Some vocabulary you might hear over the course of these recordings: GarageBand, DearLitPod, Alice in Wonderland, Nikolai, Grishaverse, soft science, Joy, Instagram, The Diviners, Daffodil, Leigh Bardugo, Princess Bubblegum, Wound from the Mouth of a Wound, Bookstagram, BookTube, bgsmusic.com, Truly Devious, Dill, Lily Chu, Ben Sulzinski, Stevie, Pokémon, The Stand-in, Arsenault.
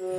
My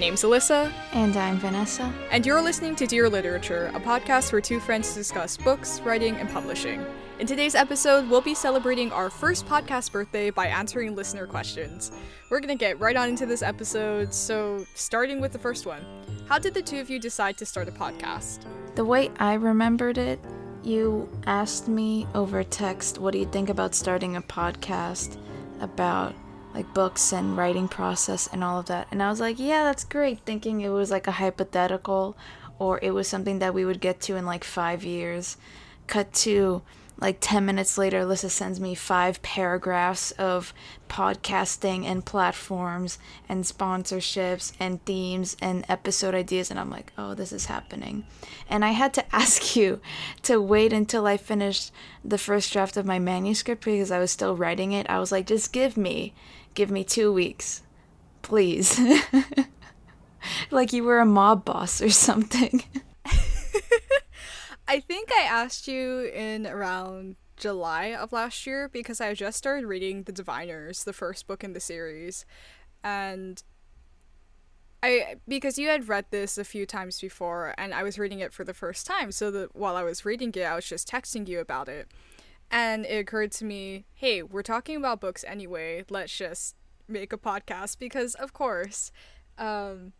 name's Alyssa. And I'm Vanessa. And you're listening to Dear Literature, a podcast where two friends discuss books, writing, and publishing. In today's episode, we'll be celebrating our first podcast birthday by answering listener questions. We're going to get right on into this episode, so starting with the first one. How did the two of you decide to start a podcast? The way I remembered it, you asked me over text, what do you think about starting a podcast about like books and writing process and all of that. And I was like, yeah, that's great, thinking it was like a hypothetical or it was something that we would get to in like 5 years. Cut to like 10 minutes later, Alyssa sends me 5 paragraphs of podcasting and platforms and sponsorships and themes and episode ideas. And I'm like, oh, this is happening. And I had to ask you to wait until I finished the first draft of my manuscript because I was still writing it. I was like, just give me 2 weeks, please. Like you were a mob boss or something. I think I asked you in around July of last year because I just started reading The Diviners, the first book in the series. And because you had read this a few times before and I was reading it for the first time. So that while I was reading it, I was just texting you about it. And it occurred to me, hey, we're talking about books anyway. Let's just make a podcast because, of course. And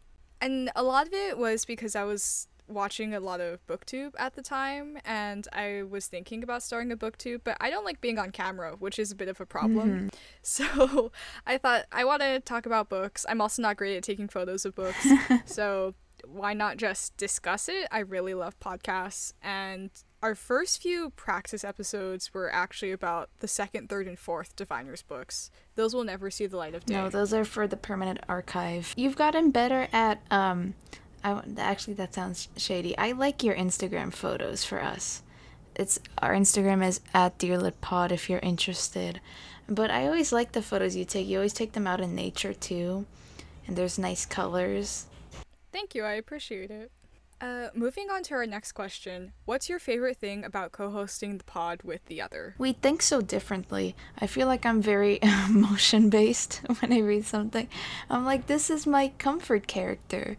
a lot of it was because I was watching a lot of BookTube at the time, and I was thinking about starting a BookTube, but I don't like being on camera, which is a bit of a problem. Mm-hmm. So I thought, I want to talk about books. I'm also not great at taking photos of books, so why not just discuss it? I really love podcasts, and our first few practice episodes were actually about the second, third, and fourth Diviners books. Those will never see the light of day. No, those are for the permanent archive. You've gotten better at, actually, that sounds shady. I like your Instagram photos for us. Our Instagram is @DearLitPod if you're interested. But I always like the photos you take. You always take them out in nature, too. And there's nice colors. Thank you. I appreciate it. Moving on to our next question. What's your favorite thing about co-hosting the pod with the other? We think so differently. I feel like I'm very emotion-based when I read something. I'm like, this is my comfort character.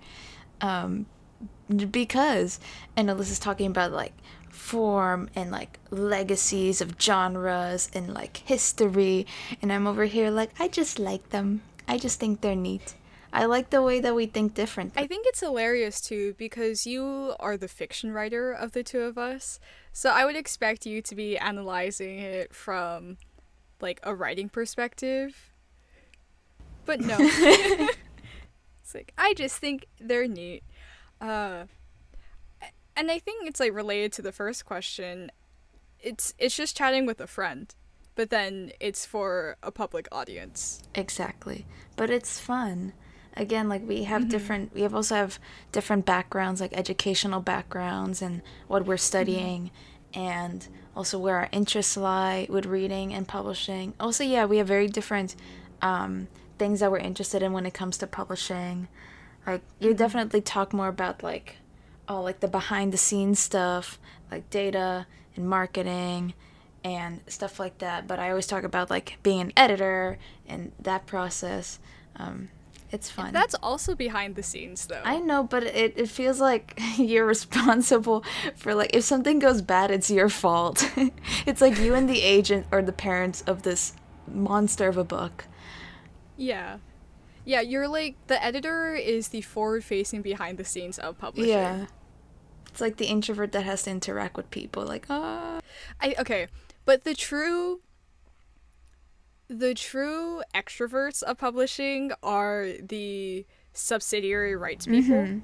And Alyssa's talking about like form and like legacies of genres and like history, and I'm over here like, I just like them. I just think they're neat. I like the way that we think differently. I think it's hilarious too because you are the fiction writer of the two of us, so I would expect you to be analyzing it from like a writing perspective, but no. It's like, I just think they're neat. And I think it's like related to the first question. It's just chatting with a friend, but then it's for a public audience. Exactly. But it's fun. Again, like we have also have different backgrounds, like educational backgrounds and what we're studying, and also where our interests lie with reading and publishing. Also, yeah, we have very different things that we're interested in when it comes to publishing. Like you definitely talk more about like the behind the scenes stuff, like data and marketing and stuff like that, but I always talk about like being an editor and that process. It's fun. That's also behind the scenes though. I know, but it feels like you're responsible for like if something goes bad, it's your fault. It's like you and the agent or the parents of this monster of a book. Yeah, you're like, the editor is the forward-facing behind the scenes of publishing. Yeah. It's like the introvert that has to interact with people, like, Okay, but the true extroverts of publishing are the subsidiary rights people. Mm-hmm.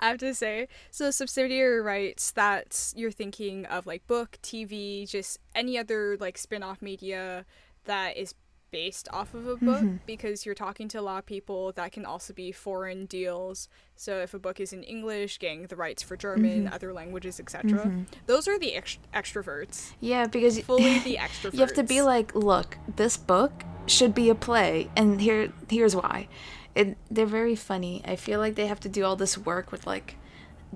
I have to say. So subsidiary rights, that's, you're thinking of, like, book, TV, just any other, like, spin-off media that is based off of a book, because you're talking to a lot of people. That can also be foreign deals, so if a book is in English, getting the rights for German, other languages, etc. Those are the extroverts. Yeah, because fully the extroverts. You have to be like, look, this book should be a play, and here's why. They're very funny. I feel like they have to do all this work with like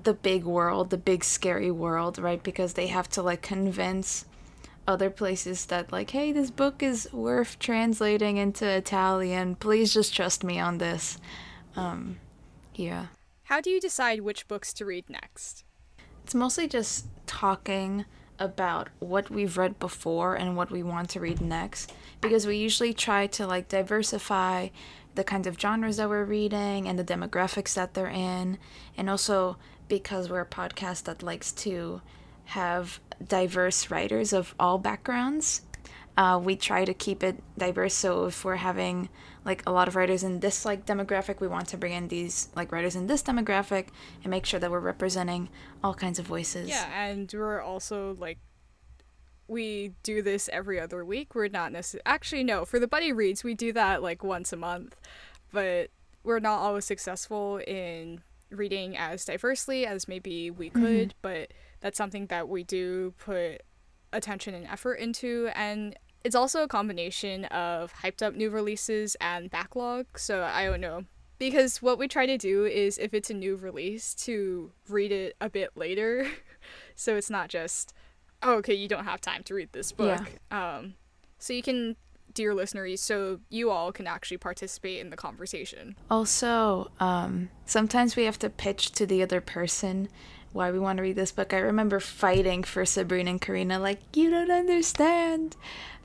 the big world, the big scary world, right? Because they have to, like, convince other places that, like, hey, this book is worth translating into Italian. Please just trust me on this. Yeah. How do you decide which books to read next? It's mostly just talking about what we've read before and what we want to read next, because we usually try to, like, diversify the kinds of genres that we're reading and the demographics that they're in, and also because we're a podcast that likes to have diverse writers of all backgrounds, we try to keep it diverse. So if we're having, like, a lot of writers in this, like, demographic, we want to bring in these, like, writers in this demographic and make sure that we're representing all kinds of voices. Yeah, and we're also, like, we do this every other week. We're not necessarily... Actually, no, for the buddy reads, we do that, like, once a month. But we're not always successful in reading as diversely as maybe we could, but that's something that we do put attention and effort into. And it's also a combination of hyped up new releases and backlog. So I don't know, because what we try to do is, if it's a new release, to read it a bit later. So it's not just, oh, okay, you don't have time to read this book. Yeah. So you can, dear listeners, so you all can actually participate in the conversation. Also, sometimes we have to pitch to the other person why we want to read this book. I remember fighting for Sabrina and Karina, like, you don't understand.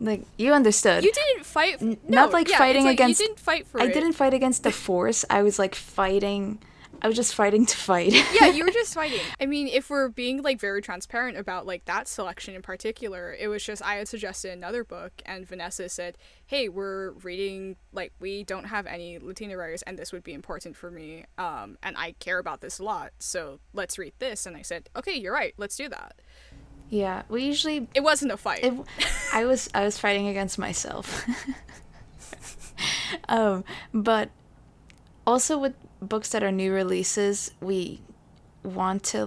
Like, you understood. You didn't fight. Not fighting against. You didn't fight for it. I didn't fight against the force. I was, like, fighting. I was just fighting to fight. Yeah, you were just fighting. I mean, if we're being, like, very transparent about, like, that selection in particular, it was just, I had suggested another book, and Vanessa said, hey, we're reading, like, we don't have any Latina writers, and this would be important for me, and I care about this a lot, so let's read this. And I said, okay, you're right, let's do that. Yeah, we usually... It wasn't a fight. I was fighting against myself. But also with books that are new releases, we want to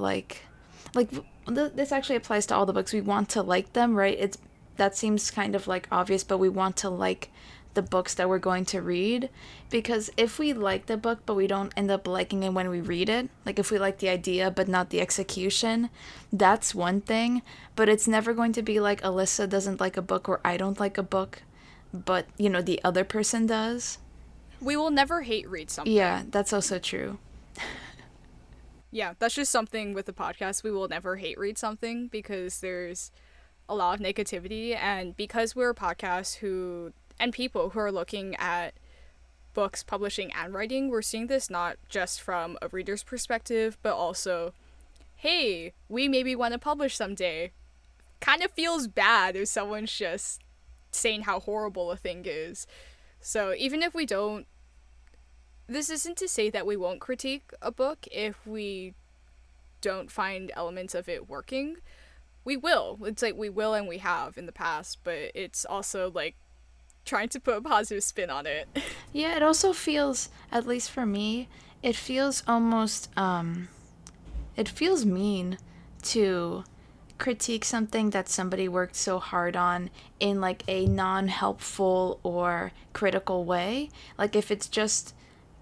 this actually applies to all the books. We want to like them, right? It's, that seems kind of, like, obvious, but we want to like the books that we're going to read, because if we like the book but we don't end up liking it when we read it, like, if we like the idea but not the execution, that's one thing, but it's never going to be like Alyssa doesn't like a book or I don't like a book, but, you know, the other person does. We will never hate read something. Yeah, that's also true. Yeah, that's just something with the podcast. We will never hate read something, because there's a lot of negativity, and because we're a podcast and people who are looking at books, publishing, and writing, we're seeing this not just from a reader's perspective, but also, hey, we maybe want to publish someday. Kind of feels bad if someone's just saying how horrible a thing is. So even if we don't, this isn't to say that we won't critique a book if we don't find elements of it working. We will. It's like we will, and we have in the past, but it's also, like, trying to put a positive spin on it. Yeah, it also feels, at least for me, it feels almost, it feels mean to critique something that somebody worked so hard on in, like, a non-helpful or critical way. Like, if it's just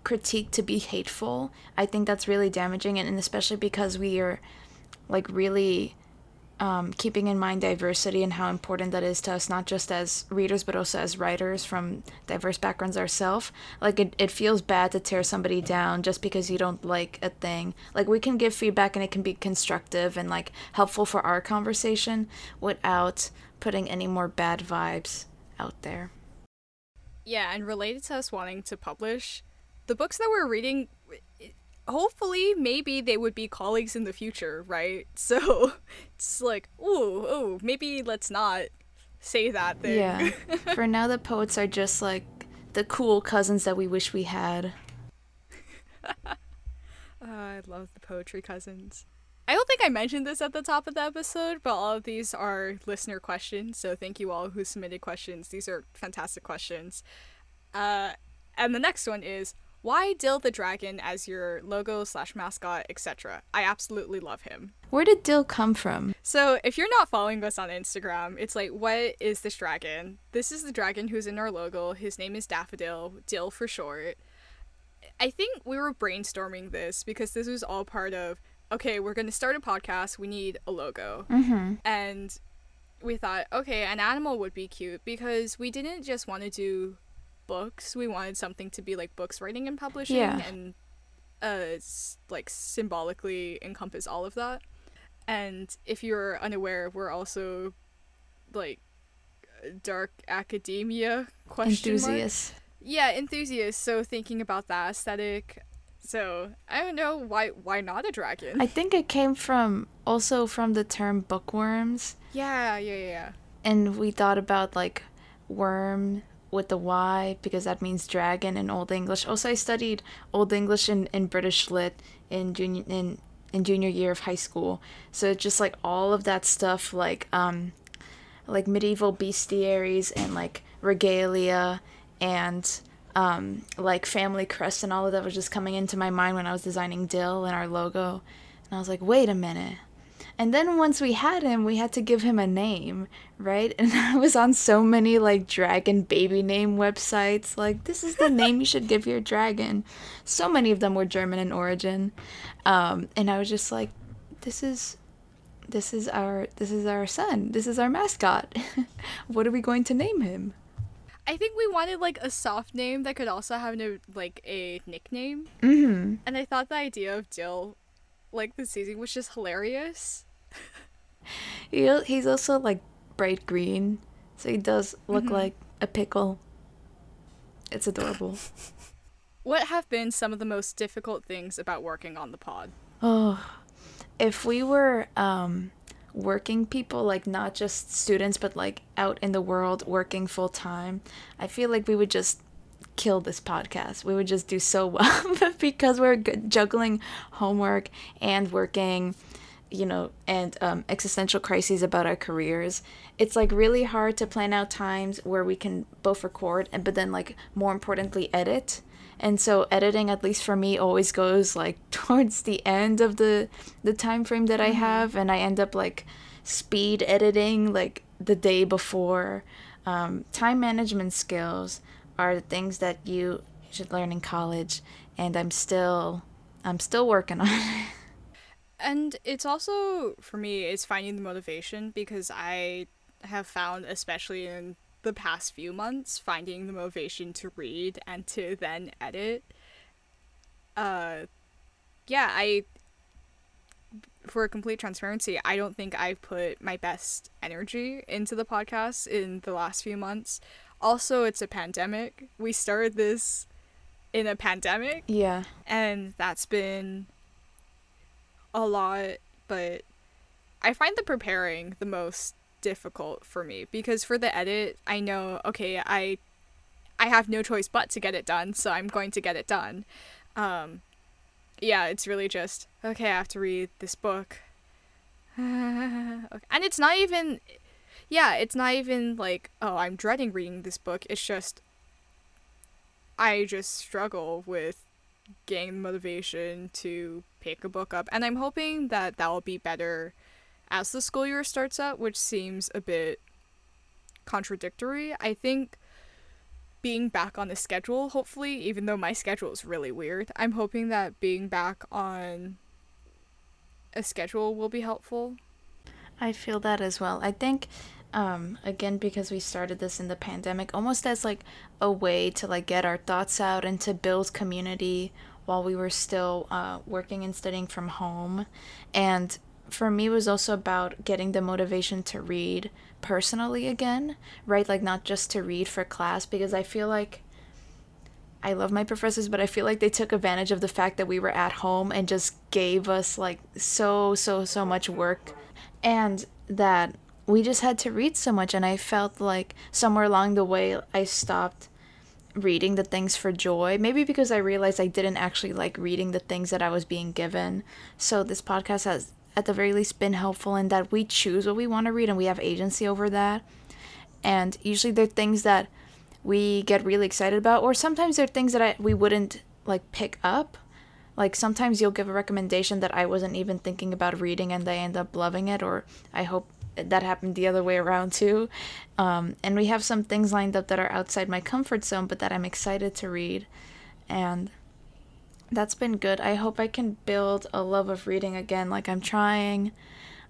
critique to be hateful, I think that's really damaging, and especially because we are, like, really keeping in mind diversity and how important that is to us, not just as readers but also as writers from diverse backgrounds ourselves. Like, it feels bad to tear somebody down just because you don't like a thing. Like, we can give feedback and it can be constructive and, like, helpful for our conversation without putting any more bad vibes out there. Yeah, and related to us wanting to publish, the books that we're reading, hopefully, maybe they would be colleagues in the future, right? So it's like, ooh, maybe let's not say that thing. Yeah. For now, the poets are just, like, the cool cousins that we wish we had. I love the poetry cousins. I don't think I mentioned this at the top of the episode, but all of these are listener questions, so thank you all who submitted questions. These are fantastic questions. And the next one is, why Dill the dragon as your logo / mascot, etc.? I absolutely love him. Where did Dill come from? So if you're not following us on Instagram, it's like, what is this dragon? This is the dragon who's in our logo. His name is Daffodil, Dill for short. I think we were brainstorming this because this was all part of, okay, we're going to start a podcast. We need a logo. Mm-hmm. And we thought, okay, an animal would be cute, because we didn't just want to do books. We wanted something to be like books, writing, and publishing, and like symbolically encompass all of that. And if you're unaware, we're also like dark academia enthusiasts. Yeah, enthusiasts. So thinking about that aesthetic. So I don't know why not a dragon. I think it came from also from the term bookworms. Yeah. And we thought about like worm with the Y, because that means dragon in Old English. Also, I studied Old English in British Lit in junior year of high school. So just like all of that stuff, like medieval bestiaries and like regalia and like family crest and all of that was just coming into my mind when I was designing Dill and our logo. And I was like, wait a minute. And then once we had him, we had to give him a name, right? And I was on so many like dragon baby name websites, like, this is the name you should give your dragon. So many of them were German in origin. And I was just like, this is our son. This is our mascot. What are we going to name him? I think we wanted, like, a soft name that could also have, like, a nickname. Mm-hmm. And I thought the idea of Dill, like, this season was just hilarious. He's also, like, bright green, so he does look like a pickle. It's adorable. What have been some of the most difficult things about working on the pod? Oh, if we were, working people, like not just students but like out in the world working full time, I feel like we would just kill this podcast. We would just do so well because we're juggling homework and working, you know, and existential crises about our careers. It's like really hard to plan out times where we can both record and but then like more importantly edit. And so editing, at least for me, always goes like towards the end of the time frame that I have, and I end up like speed editing like the day before. Time management skills are the things that you should learn in college, and I'm still working on it. And it's also for me, it's finding the motivation, because I have found, especially in the past few months, finding the motivation to read and to then edit. For complete transparency, I don't think I've put my best energy into the podcast in the last few months. Also, it's a pandemic. We started this in a pandemic. Yeah. And that's been a lot, but I find the preparing the most difficult for me, because for the edit I know, okay, I have no choice but to get it done, so I'm going to get it done. It's really just, okay, I have to read this book. Okay. And it's not even like, oh, I'm dreading reading this book. It's just I just struggle with getting motivation to pick a book up, and I'm hoping that will be better as the school year starts up, which seems a bit contradictory. I think being back on a schedule, hopefully, even though my schedule is really weird, I'm hoping that being back on a schedule will be helpful. I feel that as well. I think, again, because we started this in the pandemic, almost as like a way to like get our thoughts out and to build community while we were still working and studying from home. And for me, it was also about getting the motivation to read personally again, right? Like, not just to read for class, because I feel like I love my professors, but I feel like they took advantage of the fact that we were at home and just gave us like so much work, and that we just had to read so much. And I felt like somewhere along the way I stopped reading the things for joy, maybe because I realized I didn't actually like reading the things that I was being given. So this podcast has, at the very least, been helpful in that we choose what we want to read and we have agency over that. And usually they're things that we get really excited about, or sometimes they're things that we wouldn't like pick up. Like sometimes you'll give a recommendation that I wasn't even thinking about reading and I end up loving it, or I hope that happened the other way around too. And we have some things lined up that are outside my comfort zone but that I'm excited to read. And that's been good. I hope I can build a love of reading again. Like, I'm trying.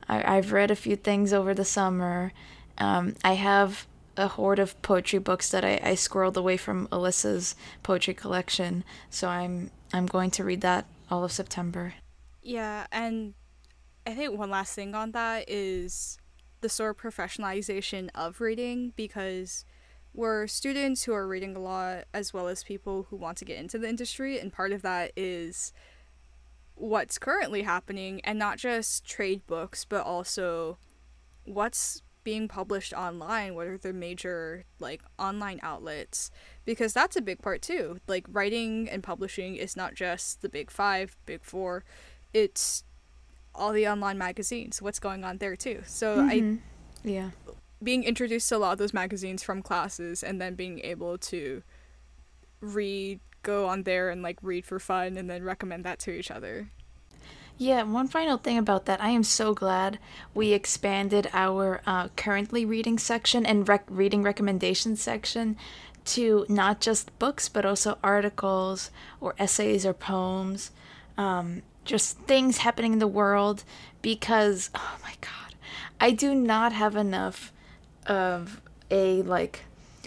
I've read a few things over the summer. I have a hoard of poetry books that I squirreled away from Alyssa's poetry collection, so I'm going to read that all of September. Yeah, and I think one last thing on that is the sort of professionalization of reading, because we're students who are reading a lot, as well as people who want to get into the industry, and part of that is what's currently happening, and not just trade books, but also what's being published online. What are the major, like, online outlets? Because that's a big part too. Like, writing and publishing is not just the big five, big four, it's all the online magazines, what's going on there too. So yeah, being introduced to a lot of those magazines from classes, and then being able to read, go on there and like read for fun, and then recommend that to each other. Yeah, one final thing about that. I am so glad we expanded our currently reading section and reading recommendation section to not just books, but also articles or essays or poems, just things happening in the world, because, oh my God, I do not have enough of a, like,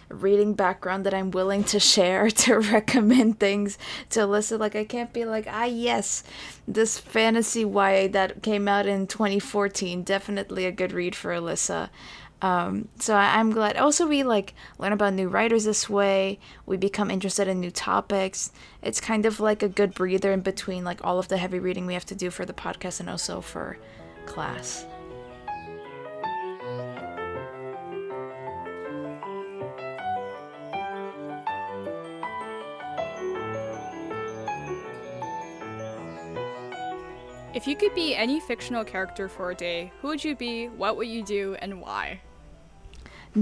reading background that I'm willing to share, to recommend things to Alyssa. Like, I can't be like, yes, this fantasy YA that came out in 2014, definitely a good read for Alyssa. So I'm glad. Also, we like learn about new writers this way. We become interested in new topics. It's kind of like a good breather in between, like, all of the heavy reading we have to do for the podcast and also for class. If you could be any fictional character for a day, who would you be, what would you do, and why?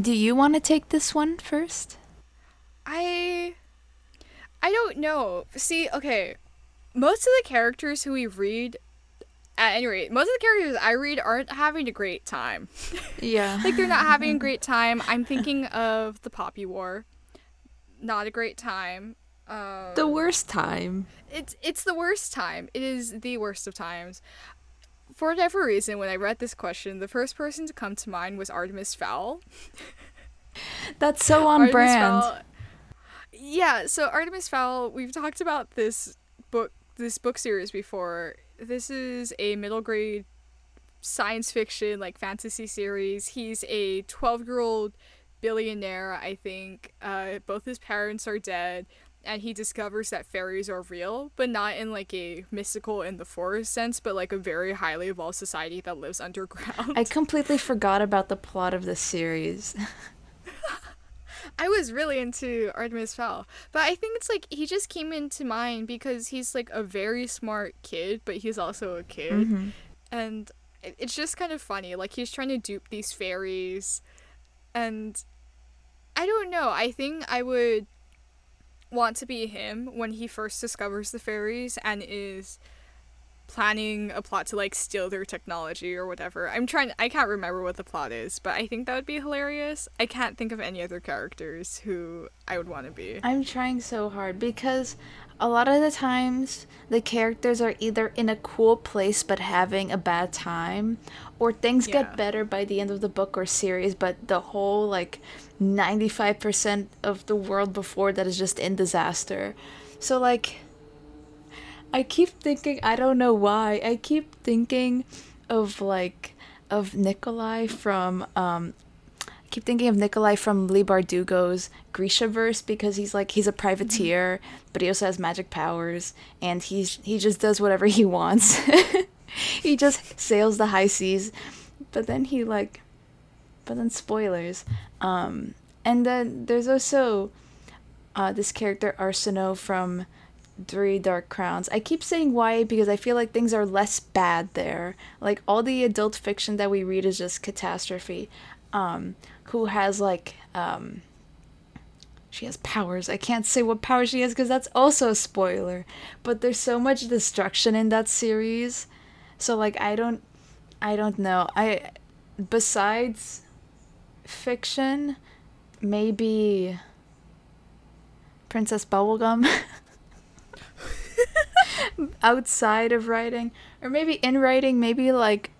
Do you want to take this one first? I don't know. See, okay, most of the characters who we read, at any rate, most of the characters I read aren't having a great time. Yeah. Like, they're not having a great time. I'm thinking of the Poppy War. Not a great time. The worst time. It's the worst time. It is the worst of times. For whatever reason, when I read this question, the first person to come to mind was Artemis Fowl. That's so on brand. Fowl. Yeah, so Artemis Fowl, we've talked about this book series before. This is a middle grade science fiction, like, fantasy series. He's a 12-year-old billionaire, I think. Both his parents are dead. And he discovers that fairies are real, but not in, like, a mystical in the forest sense, but, like, a very highly evolved society that lives underground. I completely forgot about the plot of this series. I was really into Artemis Fowl. But I think it's, like, he just came into mind because he's, like, a very smart kid, but he's also a kid. Mm-hmm. And it's just kind of funny. Like, he's trying to dupe these fairies. And I don't know. I think I would want to be him when he first discovers the fairies and is planning a plot to, like, steal their technology or whatever. I can't remember what the plot is, but I think that would be hilarious. I can't think of any other characters who I would want to be. I'm trying so hard because a lot of the times the characters are either in a cool place but having a bad time, or things get better by the end of the book or series, but the whole, like, 95% of the world before that is just in disaster. So, like, I keep thinking, I don't know why, I keep thinking of, like, of Nikolai from, I keep thinking of Nikolai from Leigh Bardugo's Grishaverse, because he's, like, he's a privateer, but he also has magic powers, and he just does whatever he wants. He just sails the high seas, but then spoilers. And then there's also this character Arsenault from Three Dark Crowns. I keep saying YA because I feel like things are less bad there. Like, all the adult fiction that we read is just catastrophe. Who has, like, she has powers. I can't say what power she has because that's also a spoiler. But there's so much destruction in that series. So, like, I don't know. Besides fiction, maybe Princess Bubblegum. outside of writing, or maybe in writing, maybe like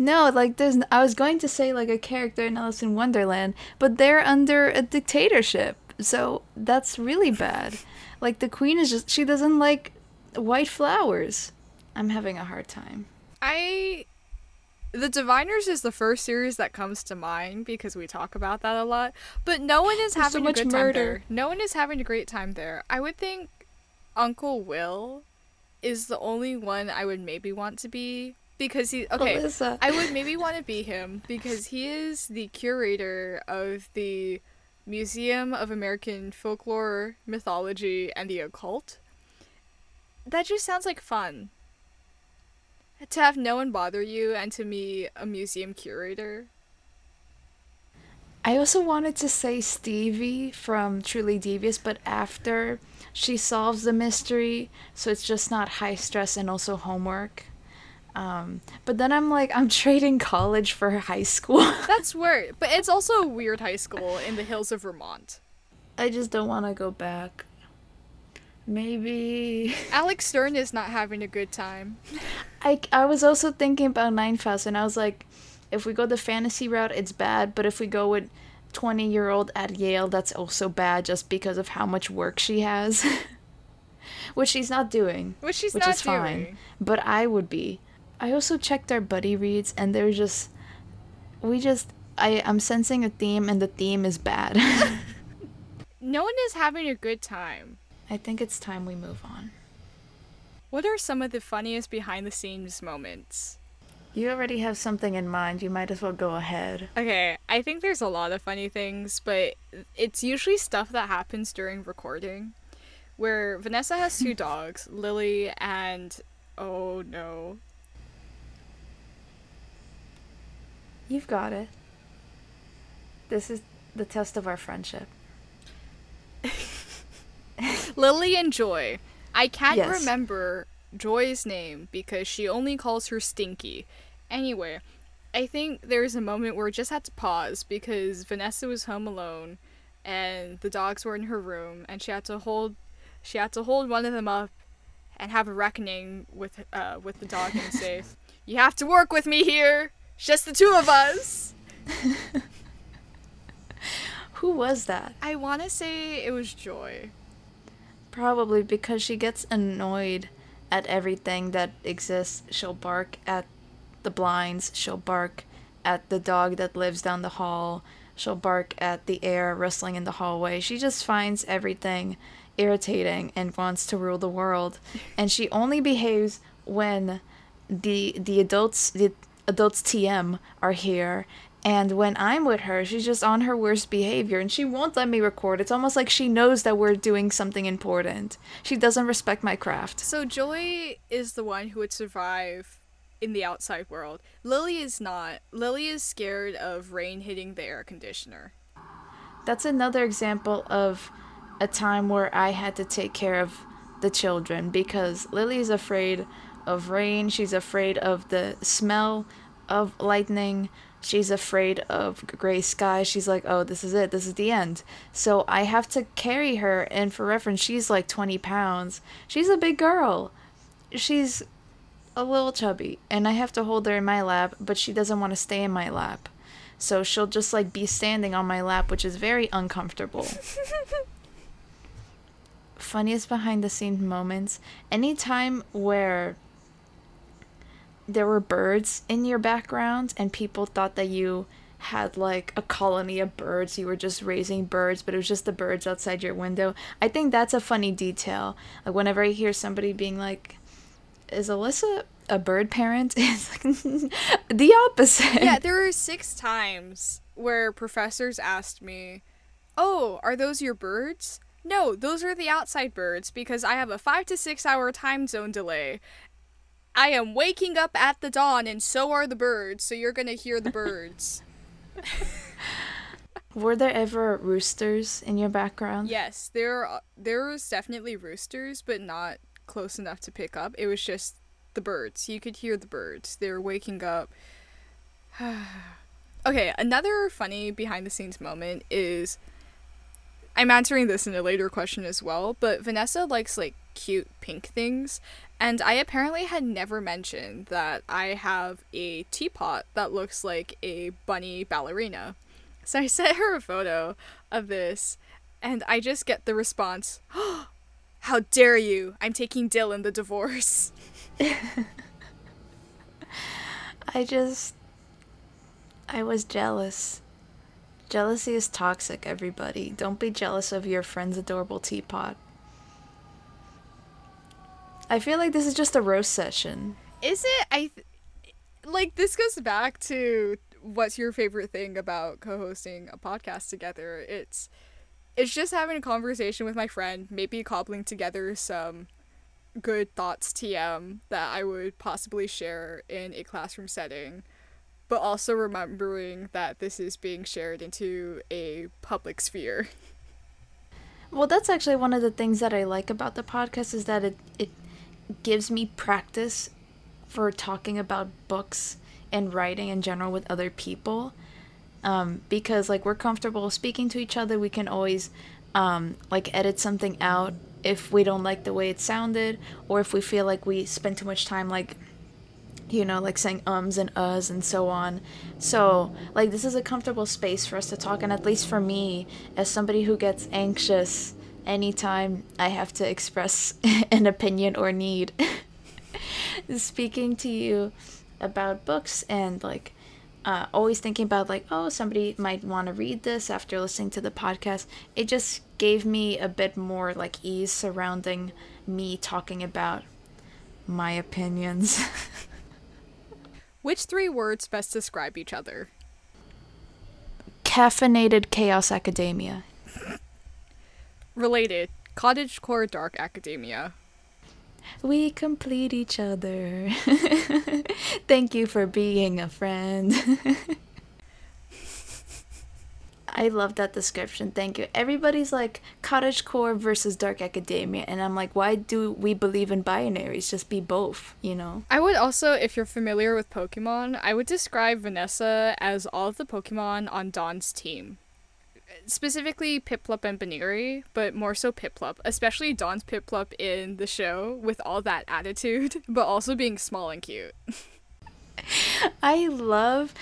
no, like there's, I was going to say like a character in Alice in Wonderland, but they're under a dictatorship, so that's really bad. Like the queen is just, she doesn't like white flowers. I'm having a hard time. The Diviners is the first series that comes to mind because we talk about that a lot, but no one is having a good time there. No one is having a great time there. I would think Uncle Will is the only one I would maybe want to be, because he, okay, Alyssa. I would maybe want to be him because he is the curator of the Museum of American Folklore, Mythology, and the Occult. That just sounds like fun. To have no one bother you, and to me, a museum curator. I also wanted to say Stevie from Truly Devious, but after she solves the mystery, so it's just not high stress and also homework. But then I'm like, I'm trading college for high school. That's weird, but it's also a weird high school in the hills of Vermont. I just don't want to go back. Maybe... Alex Stern is not having a good time. I was also thinking about Nine Fast, and I was like, if we go the fantasy route, it's bad, but if we go with 20-year-old at Yale, that's also bad just because of how much work she has. Which she's not doing. Which is fine. But I would be. I also checked our buddy reads, and they're just... I'm sensing a theme, and the theme is bad. No one is having a good time. I think it's time we move on. What are some of the funniest behind-the-scenes moments? You already have something in mind. You might as well go ahead. Okay, I think there's a lot of funny things, but it's usually stuff that happens during recording, where Vanessa has two dogs, Lily and... oh no. You've got it. This is the test of our friendship. Lily and Joy. I can't remember Joy's name because she only calls her Stinky. Anyway, I think there's a moment where we just had to pause because Vanessa was home alone and the dogs were in her room, and she had to hold one of them up and have a reckoning with the dog and say, "You have to work with me here. It's just the two of us." Who was that? I want to say it was Joy. Probably because she gets annoyed at everything that exists. She'll bark at the blinds. She'll bark at the dog that lives down the hall. She'll bark at the air rustling in the hallway. She just finds everything irritating and wants to rule the world. And she only behaves when the adults TM are here. And when I'm with her, she's just on her worst behavior, and she won't let me record. It's almost like she knows that we're doing something important. She doesn't respect my craft. So Joy is the one who would survive in the outside world. Lily is not. Lily is scared of rain hitting the air conditioner. That's another example of a time where I had to take care of the children, because Lily is afraid of rain. She's afraid of the smell of lightning. She's afraid of gray sky. She's like, oh, this is it. This is the end. So I have to carry her. And for reference, she's like 20 pounds. She's a big girl. She's a little chubby. And I have to hold her in my lap, but she doesn't want to stay in my lap. So she'll just like be standing on my lap, which is very uncomfortable. Funniest behind-the-scenes moments. Any time where... there were birds in your background and people thought that you had like a colony of birds, you were just raising birds, but it was just the birds outside your window. I think that's a funny detail. Like whenever I hear somebody being like, is Alyssa a bird parent? It's like the opposite. Yeah, there were 6 times where professors asked me, oh, are those your birds? No, those are the outside birds because I have a 5 to 6 hour time zone delay. I am waking up at the dawn, and so are the birds, so you're gonna hear the birds. Were there ever roosters in your background? Yes, there was definitely roosters, but not close enough to pick up. It was just the birds. You could hear the birds. They were waking up. Okay, another funny behind-the-scenes moment is... I'm answering this in a later question as well, but Vanessa likes, like, cute pink things. And I apparently had never mentioned that I have a teapot that looks like a bunny ballerina. So I sent her a photo of this, and I just get the response, "Oh, how dare you! I'm taking Dill in the divorce." I was jealous. Jealousy is toxic, everybody. Don't be jealous of your friend's adorable teapot. I feel like this is just a roast session. Is it? This goes back to what's your favorite thing about co-hosting a podcast together. It's just having a conversation with my friend, maybe cobbling together some good thoughts TM that I would possibly share in a classroom setting, but also remembering that this is being shared into a public sphere. Well, that's actually one of the things that I like about the podcast is that it gives me practice for talking about books and writing in general with other people. Because we're comfortable speaking to each other, we can always edit something out if we don't like the way it sounded, or if we feel like we spend too much time saying ums and uhs and so on. So this is a comfortable space for us to talk, and at least for me, as somebody who gets anxious anytime I have to express an opinion or need, speaking to you about books and always thinking about somebody might want to read this after listening to the podcast, it just gave me a bit more ease surrounding me talking about my opinions. Which three words best describe each other? Caffeinated chaos academia. Related, cottagecore dark academia. We complete each other. Thank you for being a friend. I love that description. Thank you. Everybody's cottagecore versus dark academia. And I'm why do we believe in binaries? Just be both, I would also, if you're familiar with Pokemon, I would describe Vanessa as all of the Pokemon on Dawn's team. Specifically Piplup and Baneri, but more so Piplup, especially Dawn's Piplup in the show with all that attitude, but also being small and cute. I love,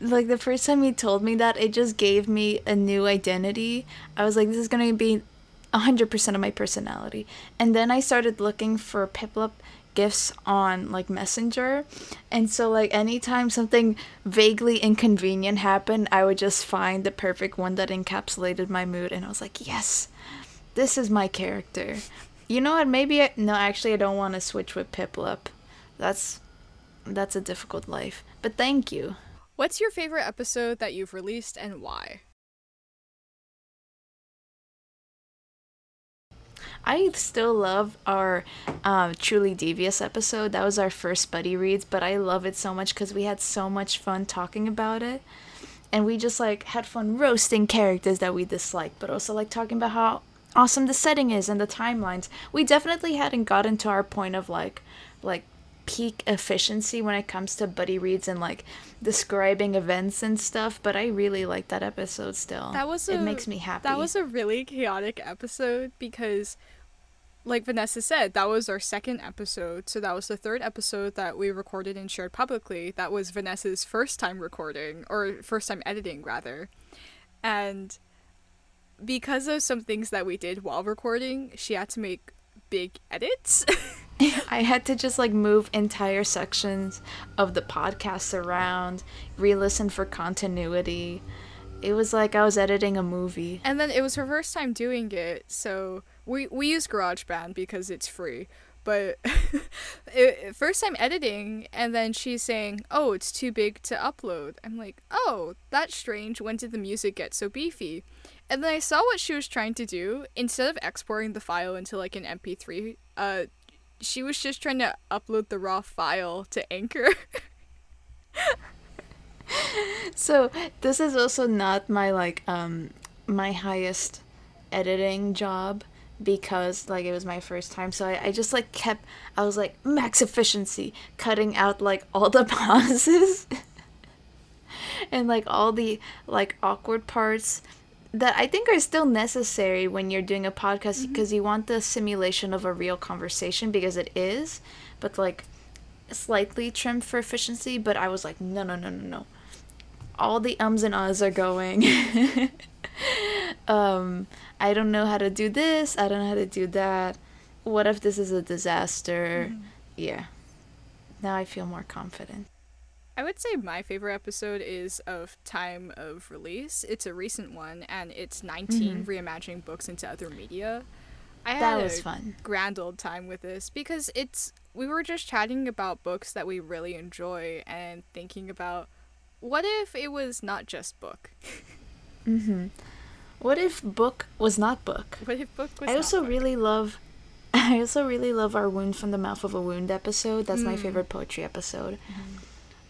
the first time he told me that, it just gave me a new identity. I was like, this is going to be 100% of my personality. And then I started looking for Piplup gifts on Messenger, and so anytime something vaguely inconvenient happened, I would just find the perfect one that encapsulated my mood, and I was like, yes, this is my character. I don't want to switch with Piplup. That's a difficult life, but thank you. What's your favorite episode that you've released and why? I still love our Truly Devious episode. That was our first buddy reads, but I love it so much because we had so much fun talking about it. And we just had fun roasting characters that we dislike, but also talking about how awesome the setting is and the timelines. We definitely hadn't gotten to our point of peak efficiency when it comes to buddy reads and describing events and stuff, but I really like that episode still. It makes me happy. That was a really chaotic episode because Vanessa said, that was our second episode, so that was the third episode that we recorded and shared publicly. That was Vanessa's first time recording, or first time editing, rather. And because of some things that we did while recording, she had to make big edits. I had to just move entire sections of the podcast around, re-listen for continuity. It was I was editing a movie. And then it was her first time doing it, so we use GarageBand because it's free. But first time editing, and then she's saying, oh, it's too big to upload. I'm like, oh, that's strange. When did the music get so beefy? And then I saw what she was trying to do. Instead of exporting the file into an MP3, she was just trying to upload the raw file to Anchor. So this is also not my my highest editing job because it was my first time. So I just I was max efficiency, cutting out all the pauses and all the awkward parts that I think are still necessary when you're doing a podcast, because you want the simulation of a real conversation, because it is, but like slightly trimmed for efficiency. But I was like, no. All the ums and ahs are going. I don't know how to do this. I don't know how to do that. What if this is a disaster? Mm-hmm. Yeah. Now I feel more confident. I would say my favorite episode is of time of release. It's a recent one, and it's 19 reimagining books into other media. That was fun. Grand old time with this, because we were just chatting about books that we really enjoy and thinking about, what if it was not just book? What if book was not book? What if book was I also really love our Wound from the Mouth of a Wound episode. That's my favorite poetry episode.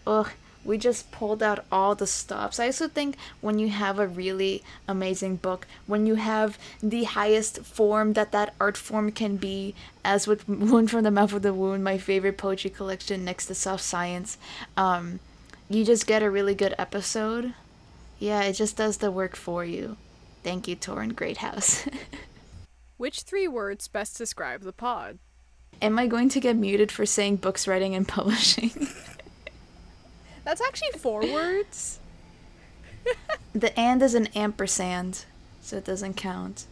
Ugh, we just pulled out all the stops. I also think when you have a really amazing book, when you have the highest form that art form can be, as with Wound from the Mouth of the Wound, my favorite poetry collection next to Soft Science, you just get a really good episode. Yeah, it just does the work for you. Thank you, Torrin Greathouse. Which three words best describe the pod? Am I going to get muted for saying books, writing, and publishing? That's actually 4 words. The and is an ampersand, so it doesn't count.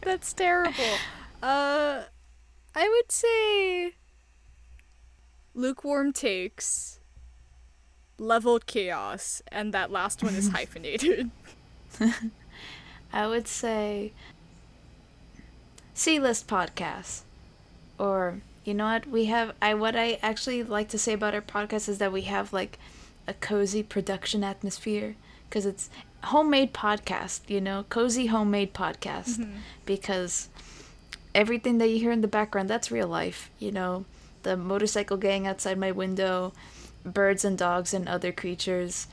That's terrible. I would say lukewarm takes, leveled chaos, and that last one is hyphenated. I would say C-list podcasts, or... You know what, what I actually like to say about our podcast is that we have like a cozy production atmosphere, because it's homemade podcast, cozy homemade podcast, because everything that you hear in the background, that's real life, the motorcycle gang outside my window, birds and dogs and other creatures.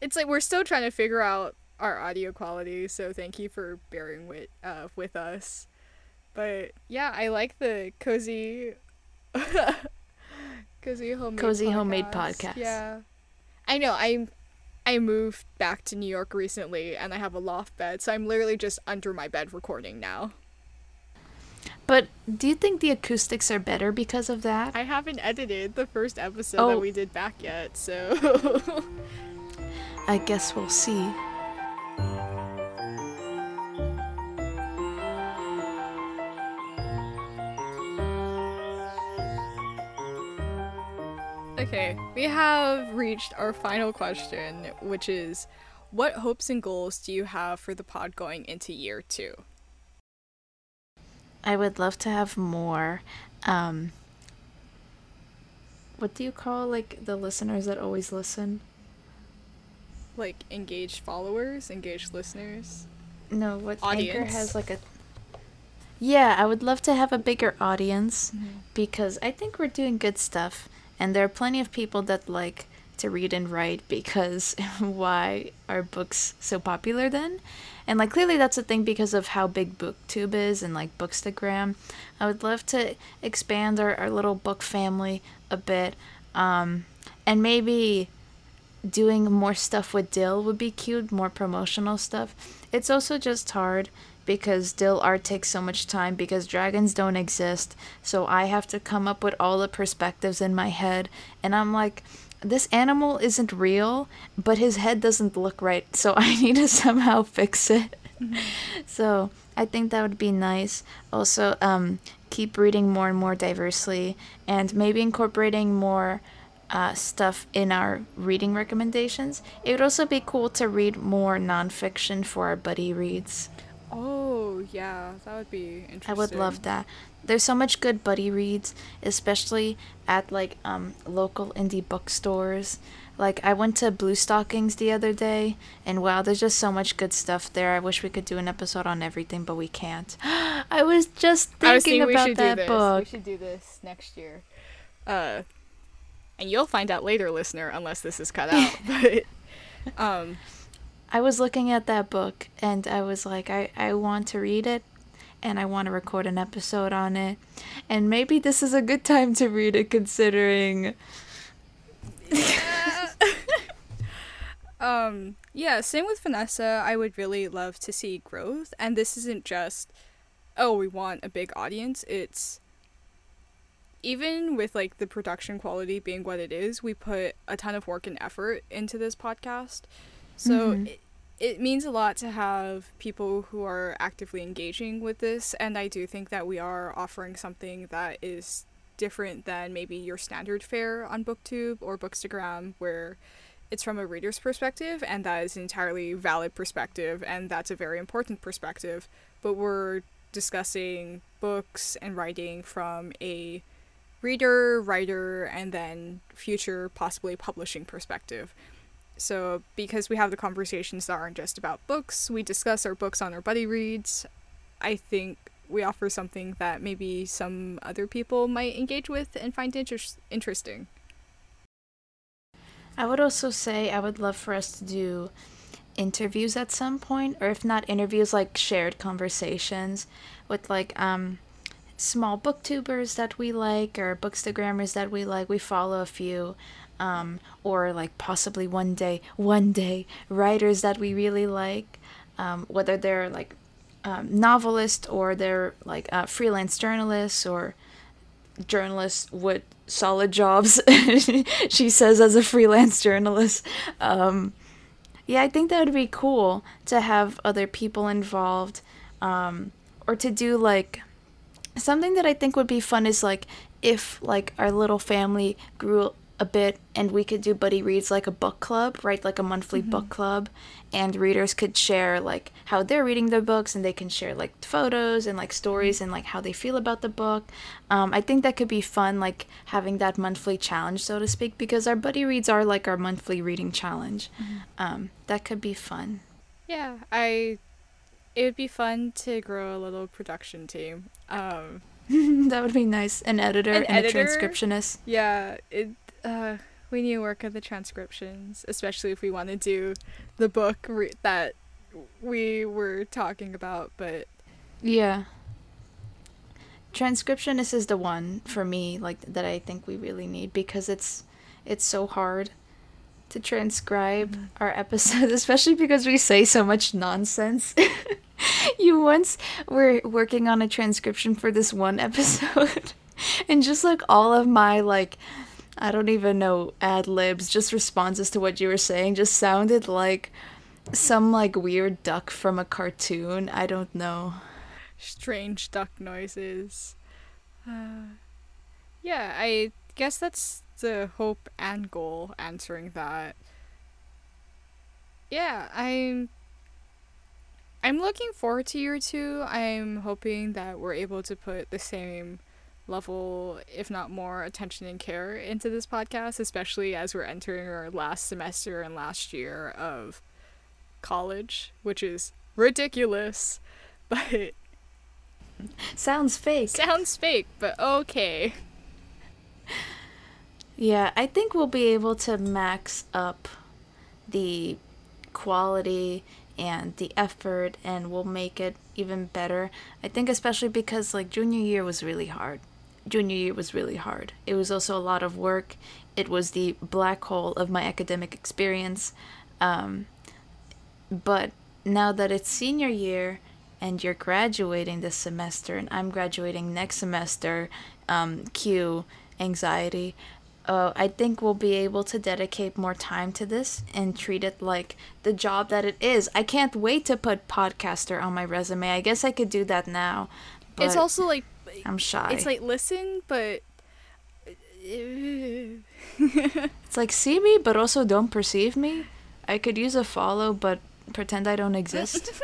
It's like we're still trying to figure out our audio quality, so thank you for bearing with us. But yeah, I like the cozy homemade podcast. Yeah, I know. I moved back to New York recently, and I have a loft bed, so I'm literally just under my bed recording now. But do you think the acoustics are better because of that? I haven't edited the first episode that we did back yet, so I guess we'll see. Okay, we have reached our final question, which is, what hopes and goals do you have for the pod going into year 2? I would love to have more. What do you call, the listeners that always listen? Engaged followers? Engaged listeners? No, what audience? Anchor has, Yeah, I would love to have a bigger audience, because I think we're doing good stuff. And there are plenty of people that like to read and write, because why are books so popular then? And clearly that's a thing because of how big BookTube is and Bookstagram. I would love to expand our little book family a bit. And maybe doing more stuff with Dill would be cute, more promotional stuff. It's also just hard, because Dill art takes so much time, because dragons don't exist, so I have to come up with all the perspectives in my head, and I'm like, this animal isn't real, but his head doesn't look right, so I need to somehow fix it. So I think that would be nice. Also, keep reading more and more diversely, and maybe incorporating more stuff in our reading recommendations. It would also be cool to read more nonfiction for our buddy reads. Oh, yeah, that would be interesting. I would love that. There's so much good buddy reads, especially at, local indie bookstores. I went to Blue Stockings the other day, and wow, there's just so much good stuff there. I wish we could do an episode on everything, but we can't. I was thinking about that book. We should do this next year. And you'll find out later, listener, unless this is cut out. But, I was looking at that book, and I was like, I want to read it, and I want to record an episode on it, and maybe this is a good time to read it, considering... Yeah, same with Vanessa. I would really love to see growth, and this isn't just, oh, we want a big audience. It's, even with like the production quality being what it is, we put a ton of work and effort into this podcast. So it means a lot to have people who are actively engaging with this, and I do think that we are offering something that is different than maybe your standard fare on BookTube or Bookstagram, where it's from a reader's perspective, and that is an entirely valid perspective, and that's a very important perspective. But we're discussing books and writing from a reader, writer, and then future possibly publishing perspective. So because we have the conversations that aren't just about books, we discuss our books on our buddy reads, I think we offer something that maybe some other people might engage with and find interesting. I would also say I would love for us to do interviews at some point, or if not interviews, like shared conversations with like small booktubers that we like or bookstagrammers that we like. We follow a few, or like possibly one day writers that we really like, whether they're like novelists or they're like freelance journalists or journalists with solid jobs, she says as a freelance journalist. Yeah, I think that would be cool to have other people involved, or to do like something that I think would be fun is like if like our little family grew a bit and we could do buddy reads, like a book club, right? Like a monthly book club, and readers could share like how they're reading their books, and they can share like photos and like stories and like how they feel about the book. I think that could be fun, like having that monthly challenge, so to speak, because our buddy reads are like our monthly reading challenge. That could be fun. Yeah, it would be fun to grow a little production team. That would be nice. An editor and a transcriptionist. Yeah, we need to work on the transcriptions, especially if we want to do the book that we were talking about, but... Yeah. Transcriptionist is the one, for me, like, that I think we really need, because it's so hard to transcribe our episodes, especially because we say so much nonsense. You once were working on a transcription for this one episode, and just, like, all of my, like... I don't even know, ad-libs, just responses to what you were saying just sounded like some, like, weird duck from a cartoon. I don't know. Strange duck noises. Yeah, I guess that's the hope and goal, answering that. Yeah, I'm looking forward to year two. I'm hoping that we're able to put the same level, if not more, attention and care into this podcast, especially as we're entering our last semester and last year of college, which is ridiculous, but... Sounds fake, but okay. Yeah, I think we'll be able to max up the quality and the effort, and we'll make it even better. I think especially because, like, junior year was really hard. It was also a lot of work. It was the black hole of my academic experience. But now that it's senior year and you're graduating this semester and I'm graduating next semester, cue anxiety, I think we'll be able to dedicate more time to this and treat it like the job that it is. I can't wait to put podcaster on my resume. I guess I could do that now. But it's also like... I'm shy. It's like, listen, but... It's like, see me, but also don't perceive me. I could use a follow, but pretend I don't exist.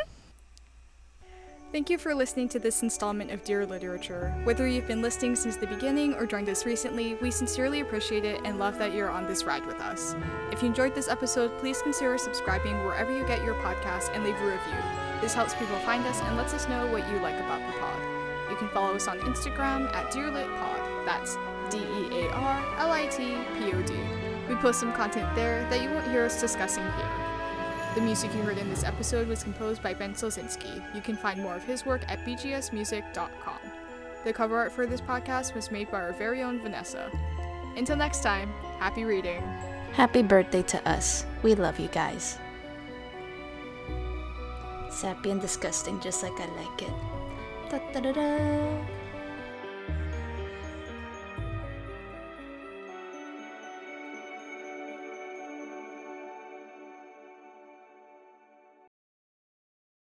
Thank you for listening to this installment of Dear Literature. Whether you've been listening since the beginning or joined us recently, we sincerely appreciate it and love that you're on this ride with us. If you enjoyed this episode, please consider subscribing wherever you get your podcasts and leave a review. This helps people find us and lets us know what you like about the pod. You can follow us on Instagram at DearLitPod. That's DearLitPod. We post some content there that you won't hear us discussing here. The music you heard in this episode was composed by Ben Sulzinski. You can find more of his work at bgsmusic.com. The cover art for this podcast was made by our very own Vanessa. Until next time, happy reading. Happy birthday to us. We love you guys. Sappy and disgusting, just like I like it. Da da da da.